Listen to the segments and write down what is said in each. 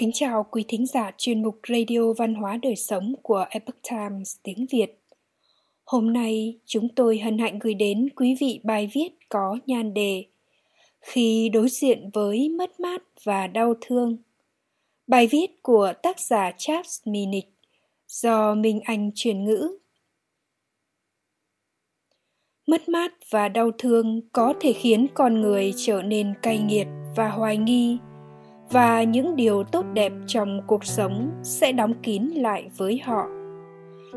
Kính chào quý thính giả chuyên mục Radio Văn hóa Đời Sống của Epoch Times tiếng Việt. Hôm nay, chúng tôi hân hạnh gửi đến quý vị bài viết có nhan đề Khi đối diện với mất mát và đau thương. Bài viết của tác giả Charles Minich do Minh Anh chuyển ngữ. Mất mát và đau thương có thể khiến con người trở nên cay nghiệt và hoài nghi, và những điều tốt đẹp trong cuộc sống sẽ đóng kín lại với họ.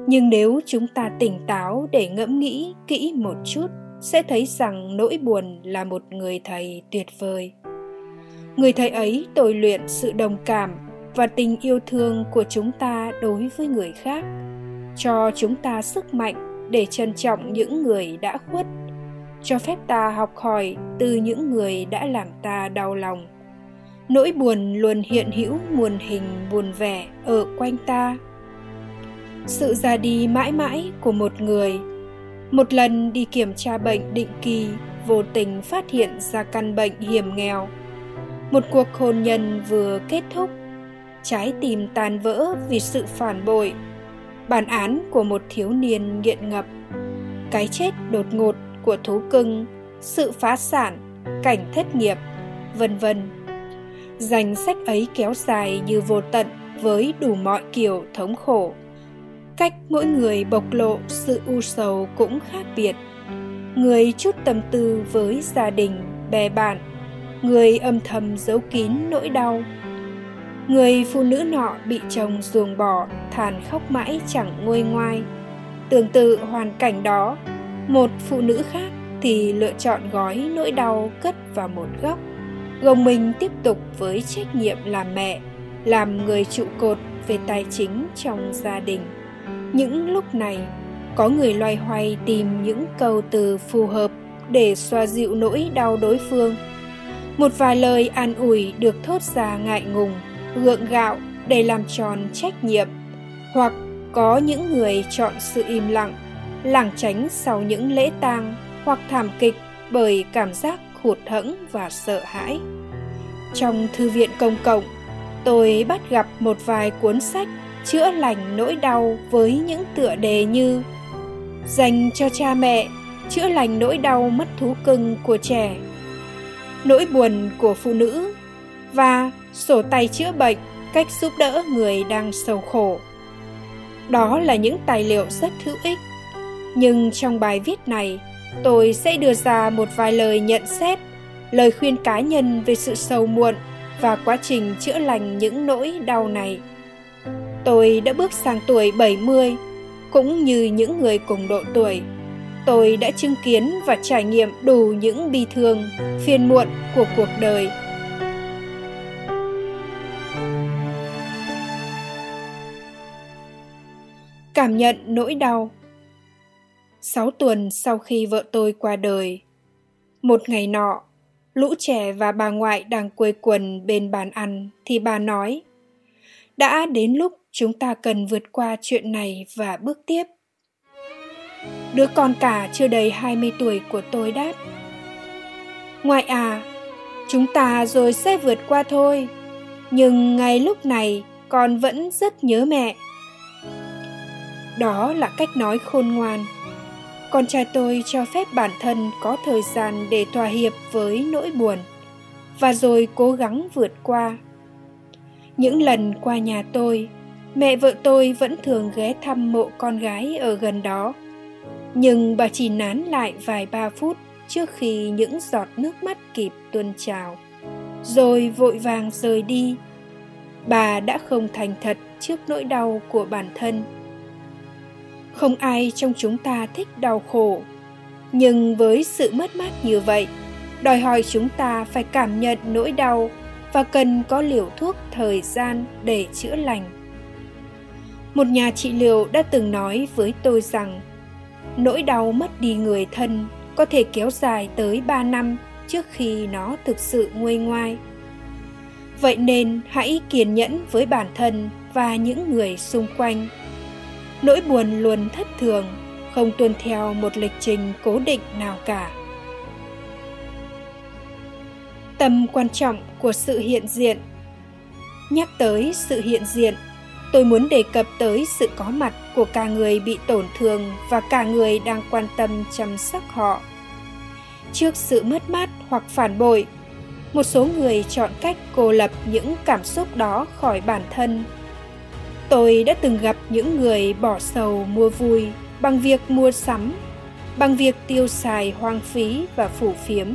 Nhưng nếu chúng ta tỉnh táo để ngẫm nghĩ kỹ một chút, sẽ thấy rằng nỗi buồn là một người thầy tuyệt vời. Người thầy ấy tôi luyện sự đồng cảm và tình yêu thương của chúng ta đối với người khác, cho chúng ta sức mạnh để trân trọng những người đã khuất, cho phép ta học hỏi từ những người đã làm ta đau lòng. Nỗi buồn luôn hiện hữu muôn hình buồn vẻ ở quanh ta. Sự ra đi mãi mãi của một người. Một lần đi kiểm tra bệnh định kỳ, vô tình phát hiện ra căn bệnh hiểm nghèo. Một cuộc hôn nhân vừa kết thúc, trái tim tan vỡ vì sự phản bội. Bản án của một thiếu niên nghiện ngập, cái chết đột ngột của thú cưng, sự phá sản, cảnh thất nghiệp, vân vân. Danh sách ấy kéo dài như vô tận với đủ mọi kiểu thống khổ. Cách mỗi người bộc lộ sự u sầu cũng khác biệt. Người chút tâm tư với gia đình, bè bạn. Người âm thầm giấu kín nỗi đau. Người phụ nữ nọ bị chồng ruồng bỏ, than khóc mãi chẳng nguôi ngoai. Tương tự hoàn cảnh đó, một phụ nữ khác thì lựa chọn gói nỗi đau cất vào một góc, gồng mình tiếp tục với trách nhiệm làm mẹ, làm người trụ cột về tài chính trong gia đình. Những lúc này, có người loay hoay tìm những câu từ phù hợp để xoa dịu nỗi đau đối phương. Một vài lời an ủi được thốt ra ngại ngùng, gượng gạo để làm tròn trách nhiệm. Hoặc có những người chọn sự im lặng, lảng tránh sau những lễ tang hoặc thảm kịch bởi cảm giác hụt hẫng và sợ hãi. Trong thư viện công cộng, tôi bắt gặp một vài cuốn sách chữa lành nỗi đau với những tựa đề như dành cho cha mẹ, chữa lành nỗi đau mất thú cưng của trẻ, nỗi buồn của phụ nữ và sổ tay chữa bệnh, cách giúp đỡ người đang sầu khổ. Đó là những tài liệu rất hữu ích, nhưng trong bài viết này, tôi sẽ đưa ra một vài lời nhận xét, lời khuyên cá nhân về sự sầu muộn và quá trình chữa lành những nỗi đau này. Tôi đã bước sang tuổi 70, cũng như những người cùng độ tuổi. Tôi đã chứng kiến và trải nghiệm đủ những bi thương, phiền muộn của cuộc đời. Cảm nhận nỗi đau. 6 tuần sau khi vợ tôi qua đời, một ngày nọ, lũ trẻ và bà ngoại đang quây quần bên bàn ăn thì bà nói: "Đã đến lúc chúng ta cần vượt qua chuyện này và bước tiếp." Đứa con cả chưa đầy 20 tuổi của tôi đáp: "Ngoại à, chúng ta rồi sẽ vượt qua thôi, nhưng ngay lúc này con vẫn rất nhớ mẹ." Đó là cách nói khôn ngoan. Con trai tôi cho phép bản thân có thời gian để thỏa hiệp với nỗi buồn và rồi cố gắng vượt qua. Những lần qua nhà tôi, mẹ vợ tôi vẫn thường ghé thăm mộ con gái ở gần đó, nhưng bà chỉ nán lại vài ba phút trước khi những giọt nước mắt kịp tuôn trào, rồi vội vàng rời đi. Bà đã không thành thật trước nỗi đau của bản thân. Không ai trong chúng ta thích đau khổ, nhưng với sự mất mát như vậy, đòi hỏi chúng ta phải cảm nhận nỗi đau và cần có liều thuốc thời gian để chữa lành. Một nhà trị liệu đã từng nói với tôi rằng, nỗi đau mất đi người thân có thể kéo dài tới 3 năm trước khi nó thực sự nguôi ngoai. Vậy nên hãy kiên nhẫn với bản thân và những người xung quanh. Nỗi buồn luôn thất thường, không tuân theo một lịch trình cố định nào cả. Tầm quan trọng của sự hiện diện. Nhắc tới sự hiện diện, tôi muốn đề cập tới sự có mặt của cả người bị tổn thương và cả người đang quan tâm chăm sóc họ. Trước sự mất mát hoặc phản bội, một số người chọn cách cô lập những cảm xúc đó khỏi bản thân. Tôi đã từng gặp những người bỏ sầu mua vui bằng việc mua sắm, bằng việc tiêu xài hoang phí và phù phiếm.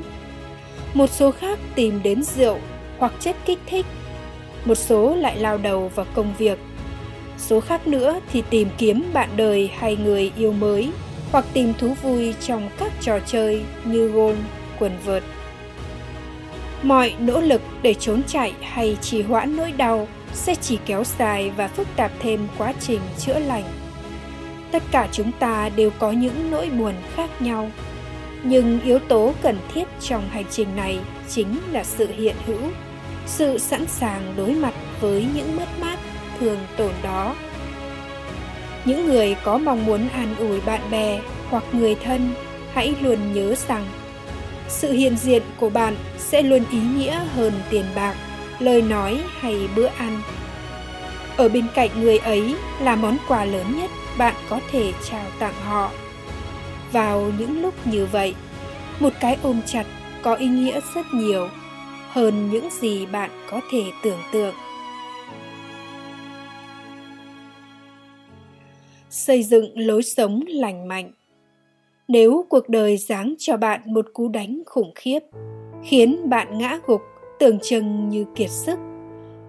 Một số khác tìm đến rượu hoặc chất kích thích. Một số lại lao đầu vào công việc. Số khác nữa thì tìm kiếm bạn đời hay người yêu mới, hoặc tìm thú vui trong các trò chơi như gôn, quần vợt. Mọi nỗ lực để trốn chạy hay trì hoãn nỗi đau sẽ chỉ kéo dài và phức tạp thêm quá trình chữa lành. Tất cả chúng ta đều có những nỗi buồn khác nhau, nhưng yếu tố cần thiết trong hành trình này chính là sự hiện hữu, sự sẵn sàng đối mặt với những mất mát thường tổn đó. Những người có mong muốn an ủi bạn bè hoặc người thân, hãy luôn nhớ rằng sự hiện diện của bạn sẽ luôn ý nghĩa hơn tiền bạc, lời nói hay bữa ăn. Ở bên cạnh người ấy là món quà lớn nhất bạn có thể trao tặng họ. Vào những lúc như vậy, một cái ôm chặt có ý nghĩa rất nhiều, hơn những gì bạn có thể tưởng tượng. Xây dựng lối sống lành mạnh. Nếu cuộc đời giáng cho bạn một cú đánh khủng khiếp, khiến bạn ngã gục tưởng chừng như kiệt sức,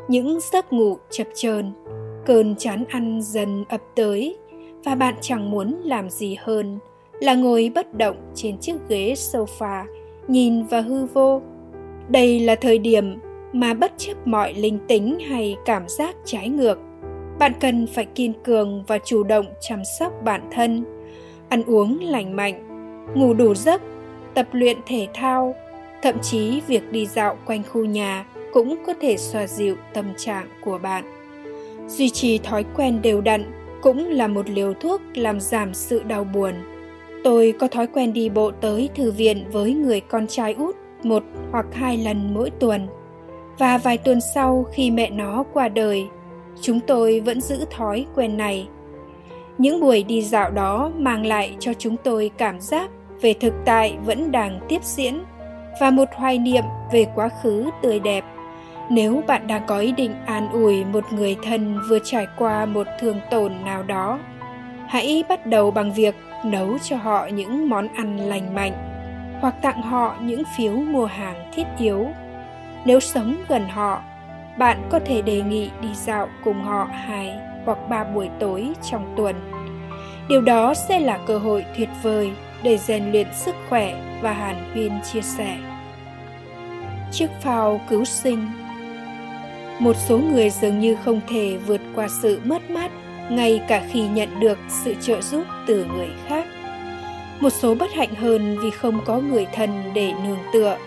những giấc ngủ chập chờn, cơn chán ăn dần ập tới và bạn chẳng muốn làm gì hơn là ngồi bất động trên chiếc ghế sofa, nhìn vào hư vô. Đây là thời điểm mà bất chấp mọi linh tính hay cảm giác trái ngược, bạn cần phải kiên cường và chủ động chăm sóc bản thân, ăn uống lành mạnh, ngủ đủ giấc, tập luyện thể thao, thậm chí việc đi dạo quanh khu nhà cũng có thể xoa dịu tâm trạng của bạn. Duy trì thói quen đều đặn cũng là một liều thuốc làm giảm sự đau buồn. Tôi có thói quen đi bộ tới thư viện với người con trai út 1 hoặc 2 lần mỗi tuần, và vài tuần sau khi mẹ nó qua đời, chúng tôi vẫn giữ thói quen này. Những buổi đi dạo đó mang lại cho chúng tôi cảm giác về thực tại vẫn đang tiếp diễn và một hoài niệm về quá khứ tươi đẹp. Nếu bạn đang có ý định an ủi một người thân vừa trải qua một thương tổn nào đó, hãy bắt đầu bằng việc nấu cho họ những món ăn lành mạnh hoặc tặng họ những phiếu mua hàng thiết yếu. Nếu sống gần họ, bạn có thể đề nghị đi dạo cùng họ 2 hoặc 3 buổi tối trong tuần. Điều đó sẽ là cơ hội tuyệt vời để rèn luyện sức khỏe và hàn huyên chia sẻ. Chiếc phao cứu sinh. Một số người dường như không thể vượt qua sự mất mát ngay cả khi nhận được sự trợ giúp từ người khác. Một số bất hạnh hơn vì không có người thân để nương tựa,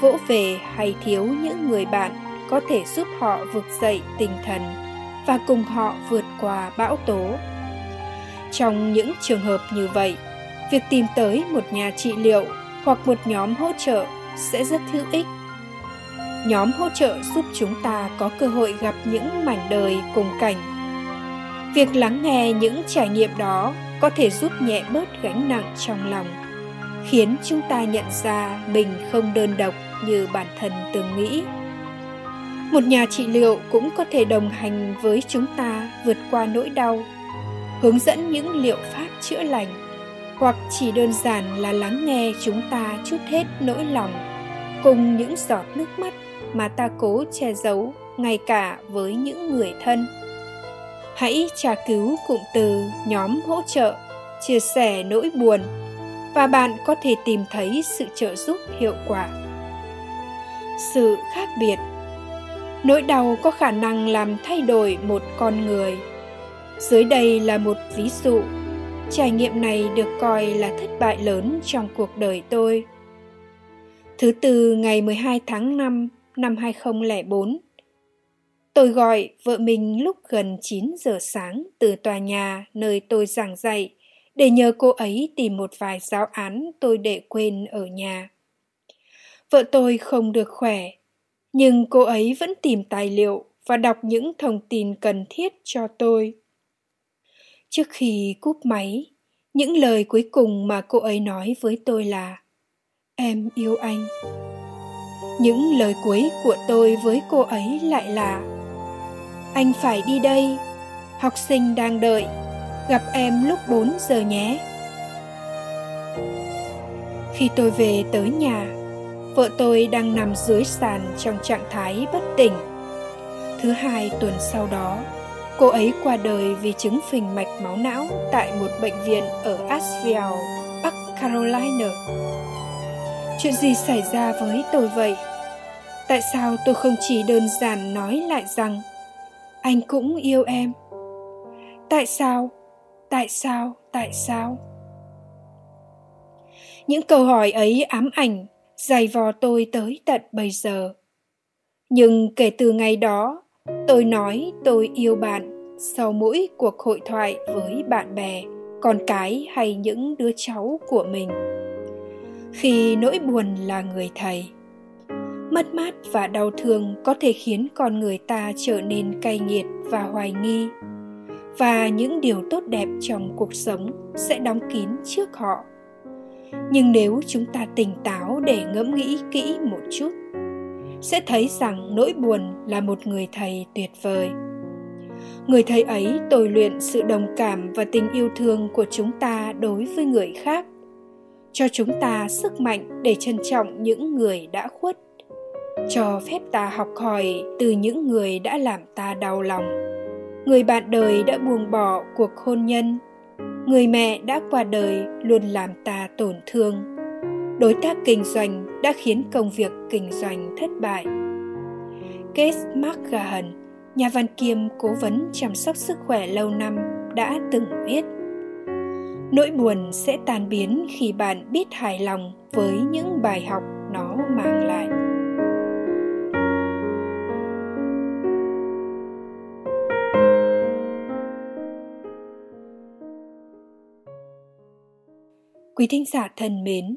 vỗ về hay thiếu những người bạn có thể giúp họ vực dậy tinh thần và cùng họ vượt qua bão tố. Trong những trường hợp như vậy, việc tìm tới một nhà trị liệu hoặc một nhóm hỗ trợ sẽ rất hữu ích. Nhóm hỗ trợ giúp chúng ta có cơ hội gặp những mảnh đời cùng cảnh. Việc lắng nghe những trải nghiệm đó có thể giúp nhẹ bớt gánh nặng trong lòng, khiến chúng ta nhận ra mình không đơn độc như bản thân từng nghĩ. Một nhà trị liệu cũng có thể đồng hành với chúng ta vượt qua nỗi đau, hướng dẫn những liệu pháp chữa lành, hoặc chỉ đơn giản là lắng nghe chúng ta trút hết nỗi lòng cùng những giọt nước mắt mà ta cố che giấu ngay cả với những người thân. Hãy tra cứu cụm từ nhóm hỗ trợ, chia sẻ nỗi buồn và bạn có thể tìm thấy sự trợ giúp hiệu quả. Sự khác biệt. Nỗi đau có khả năng làm thay đổi một con người. Dưới đây là một ví dụ. Trải nghiệm này được coi là thất bại lớn trong cuộc đời tôi. Thứ Tư ngày 12 tháng 5 năm 2004, tôi gọi vợ mình lúc gần 9 giờ sáng từ tòa nhà nơi tôi giảng dạy để nhờ cô ấy tìm một vài giáo án tôi để quên ở nhà. Vợ tôi không được khỏe, nhưng cô ấy vẫn tìm tài liệu và đọc những thông tin cần thiết cho tôi. Trước khi cúp máy, những lời cuối cùng mà cô ấy nói với tôi là "Em yêu anh". Những lời cuối của tôi với cô ấy lại là "Anh phải đi đây, học sinh đang đợi, gặp em lúc 4 giờ nhé". Khi tôi về tới nhà, vợ tôi đang nằm dưới sàn trong trạng thái bất tỉnh. Thứ hai tuần sau đó, cô ấy qua đời vì chứng phình mạch máu não tại một bệnh viện ở Asheville, Bắc Carolina. Chuyện gì xảy ra với tôi vậy? Tại sao tôi không chỉ đơn giản nói lại rằng anh cũng yêu em? Tại sao? Tại sao? Tại sao? Những câu hỏi ấy ám ảnh, dày vò tôi tới tận bây giờ. Nhưng kể từ ngày đó, tôi nói tôi yêu bạn sau mỗi cuộc hội thoại với bạn bè, con cái hay những đứa cháu của mình. Khi nỗi buồn là người thầy, mất mát và đau thương có thể khiến con người ta trở nên cay nghiệt và hoài nghi, và những điều tốt đẹp trong cuộc sống sẽ đóng kín trước họ. Nhưng nếu chúng ta tỉnh táo để ngẫm nghĩ kỹ một chút, sẽ thấy rằng nỗi buồn là một người thầy tuyệt vời. Người thầy ấy tôi luyện sự đồng cảm và tình yêu thương của chúng ta đối với người khác, cho chúng ta sức mạnh để trân trọng những người đã khuất, cho phép ta học hỏi từ những người đã làm ta đau lòng, người bạn đời đã buông bỏ cuộc hôn nhân, người mẹ đã qua đời luôn làm ta tổn thương, đối tác kinh doanh đã khiến công việc kinh doanh thất bại. Kes Mac Gahan, nhà văn kiêm cố vấn chăm sóc sức khỏe lâu năm, đã từng viết: nỗi buồn sẽ tan biến khi bạn biết hài lòng với những bài học nó mang lại. Quý thính giả thân mến,